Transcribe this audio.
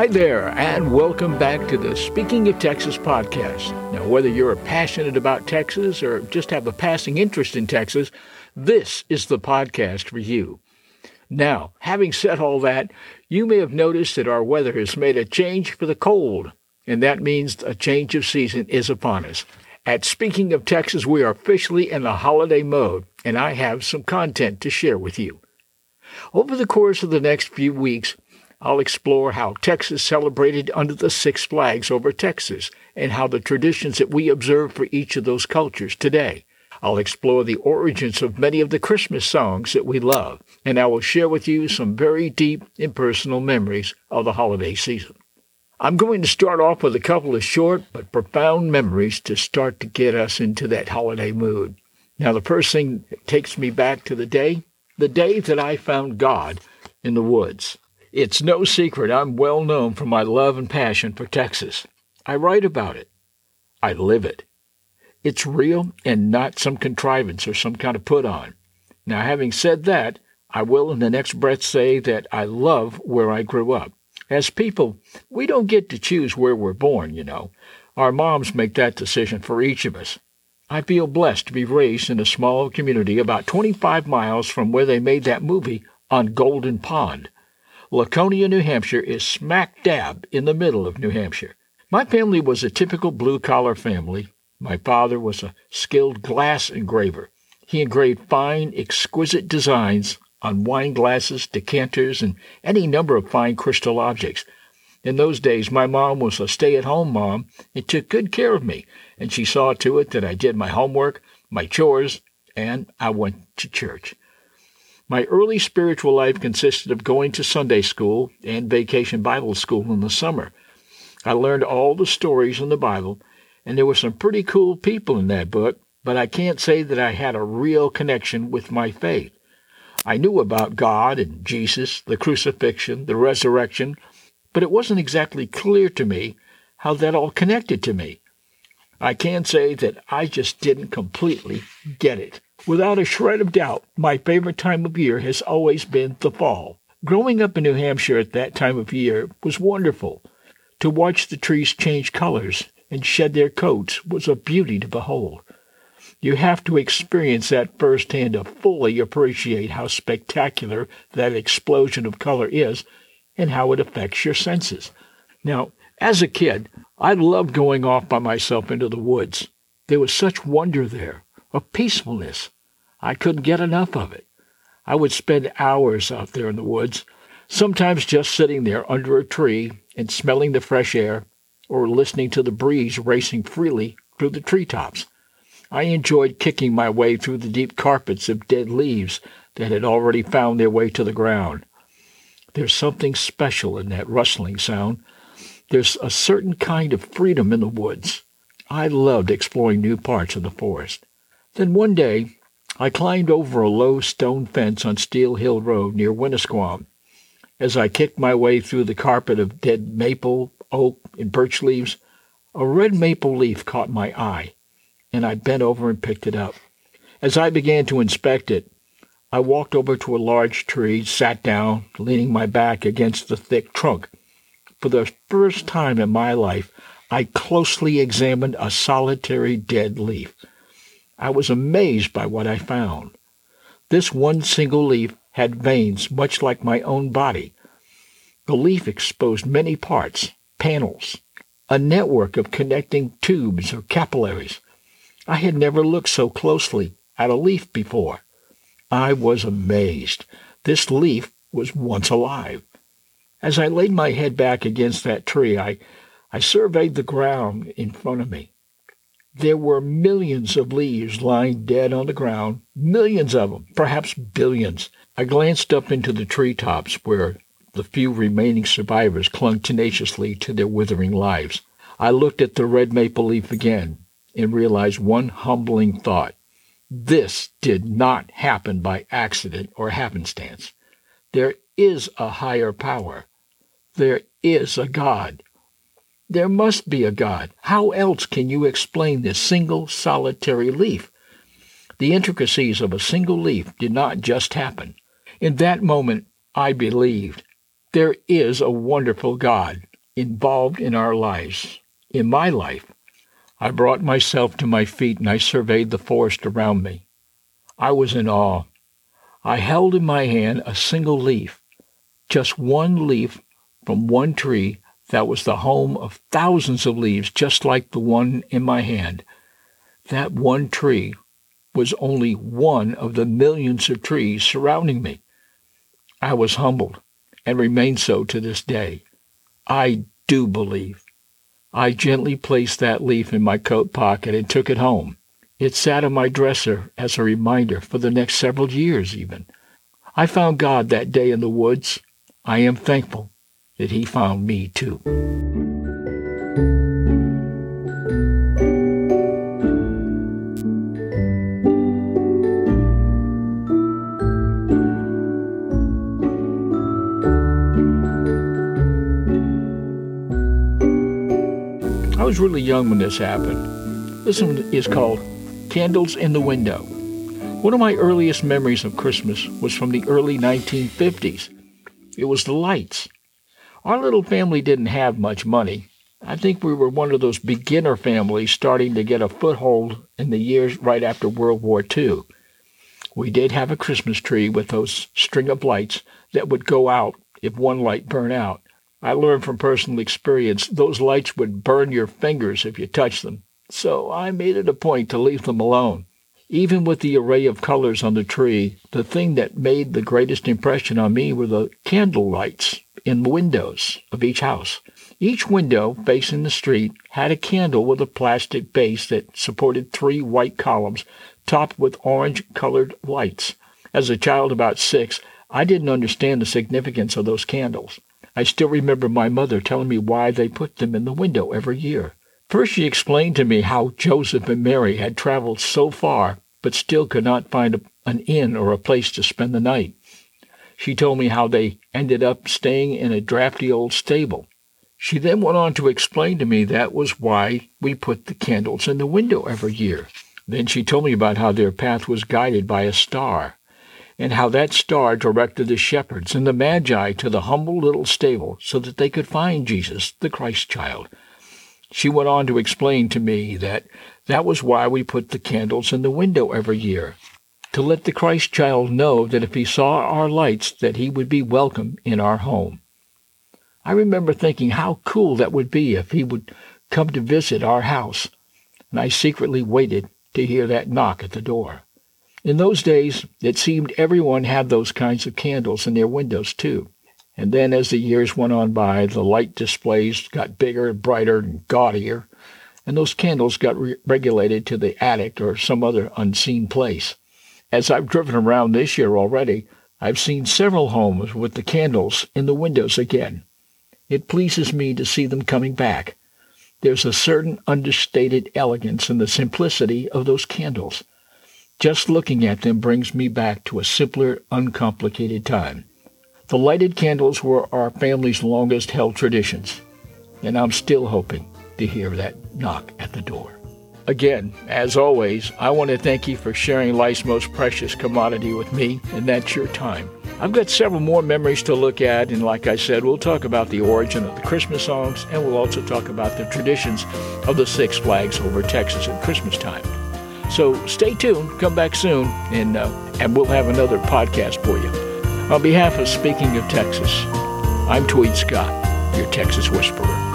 Hi there, and welcome back to the Speaking of Texas podcast. Now, whether you're passionate about Texas or just have a passing interest in Texas, this is the podcast for you. Now, having said all that, you may have noticed that our weather has made a change for the cold, and that means a change of season is upon us. At Speaking of Texas, we are officially in the holiday mode, and I have some content to share with you. Over the course of the next few weeks, I'll explore how Texas celebrated under the Six Flags over Texas and how the traditions that we observe for each of those cultures today. I'll explore the origins of many of the Christmas songs that we love, and I will share with you some very deep and personal memories of the holiday season. I'm going to start off with a couple of short but profound memories to start to get us into that holiday mood. Now, the first thing that takes me back to the day that I found God in the woods. It's no secret I'm well known for my love and passion for Texas. I write about it. I live it. It's real and not some contrivance or some kind of put-on. Now, having said that, I will in the next breath say that I love where I grew up. As people, we don't get to choose where we're born, you know. Our moms make that decision for each of us. I feel blessed to be raised in a small community about 25 miles from where they made that movie on Golden Pond. Laconia, New Hampshire is smack dab in the middle of New Hampshire. My family was a typical blue-collar family. My father was a skilled glass engraver. He engraved fine, exquisite designs on wine glasses, decanters, and any number of fine crystal objects. In those days, my mom was a stay-at-home mom and took good care of me, and she saw to it that I did my homework, my chores, and I went to church. My early spiritual life consisted of going to Sunday school and vacation Bible school in the summer. I learned all the stories in the Bible, and there were some pretty cool people in that book, but I can't say that I had a real connection with my faith. I knew about God and Jesus, the crucifixion, the resurrection, but it wasn't exactly clear to me how that all connected to me. I can say that I just didn't completely get it. Without a shred of doubt, my favorite time of year has always been the fall. Growing up in New Hampshire at that time of year was wonderful. To watch the trees change colors and shed their coats was a beauty to behold. You have to experience that firsthand to fully appreciate how spectacular that explosion of color is and how it affects your senses. Now, as a kid, I loved going off by myself into the woods. There was such wonder there. Of peacefulness. I couldn't get enough of it. I would spend hours out there in the woods, sometimes just sitting there under a tree and smelling the fresh air or listening to the breeze racing freely through the treetops. I enjoyed kicking my way through the deep carpets of dead leaves that had already found their way to the ground. There's something special in that rustling sound. There's a certain kind of freedom in the woods. I loved exploring new parts of the forest. Then one day, I climbed over a low stone fence on Steel Hill Road near Winnesquam. As I kicked my way through the carpet of dead maple, oak, and birch leaves, a red maple leaf caught my eye, and I bent over and picked it up. As I began to inspect it, I walked over to a large tree, sat down, leaning my back against the thick trunk. For the first time in my life, I closely examined a solitary dead leaf. I was amazed by what I found. This one single leaf had veins much like my own body. The leaf exposed many parts, panels, a network of connecting tubes or capillaries. I had never looked so closely at a leaf before. I was amazed. This leaf was once alive. As I laid my head back against that tree, I surveyed the ground in front of me. There were millions of leaves lying dead on the ground, millions of them, perhaps billions. I glanced up into the treetops where the few remaining survivors clung tenaciously to their withering lives. I looked at the red maple leaf again and realized one humbling thought. This did not happen by accident or happenstance. There is a higher power. There is a God. There must be a God. How else can you explain this single solitary leaf? The intricacies of a single leaf did not just happen. In that moment, I believed there is a wonderful God involved in our lives, in my life. I brought myself to my feet and I surveyed the forest around me. I was in awe. I held in my hand a single leaf, just one leaf from one tree that was the home of thousands of leaves just like the one in my hand. That one tree was only one of the millions of trees surrounding me. I was humbled and remain so to this day. I do believe. I gently placed that leaf in my coat pocket and took it home. It sat on my dresser as a reminder for the next several years even. I found God that day in the woods. I am thankful that He found me too. I was really young when this happened. This one is called Candles in the Window. One of my earliest memories of Christmas was from the early 1950s. It was the lights. Our little family didn't have much money. I think we were one of those beginner families starting to get a foothold in the years right after World War II. We did have a Christmas tree with those string of lights that would go out if one light burned out. I learned from personal experience those lights would burn your fingers if you touched them, so I made it a point to leave them alone. Even with the array of colors on the tree, the thing that made the greatest impression on me were the candle lights in the windows of each house. Each window facing the street had a candle with a plastic base that supported three white columns topped with orange-colored lights. As a child about 6, I didn't understand the significance of those candles. I still remember my mother telling me why they put them in the window every year. First she explained to me how Joseph and Mary had traveled so far but still could not find an inn or a place to spend the night. She told me how they ended up staying in a drafty old stable. She then went on to explain to me that was why we put the candles in the window every year. Then she told me about how their path was guided by a star, and how that star directed the shepherds and the magi to the humble little stable so that they could find Jesus, the Christ child. She went on to explain to me that was why we put the candles in the window every year, to let the Christ child know that if he saw our lights, that he would be welcome in our home. I remember thinking how cool that would be if he would come to visit our house, and I secretly waited to hear that knock at the door. In those days, it seemed everyone had those kinds of candles in their windows, too. And then as the years went on by, the light displays got bigger and brighter and gaudier, and those candles got regulated to the attic or some other unseen place. As I've driven around this year already, I've seen several homes with the candles in the windows again. It pleases me to see them coming back. There's a certain understated elegance in the simplicity of those candles. Just looking at them brings me back to a simpler, uncomplicated time. The lighted candles were our family's longest-held traditions, and I'm still hoping to hear that knock at the door. Again, as always, I want to thank you for sharing life's most precious commodity with me, and that's your time. I've got several more memories to look at, and like I said, we'll talk about the origin of the Christmas songs, and we'll also talk about the traditions of the Six Flags over Texas at Christmas time. So stay tuned, come back soon, and we'll have another podcast for you. On behalf of Speaking of Texas, I'm Tweed Scott, your Texas Whisperer.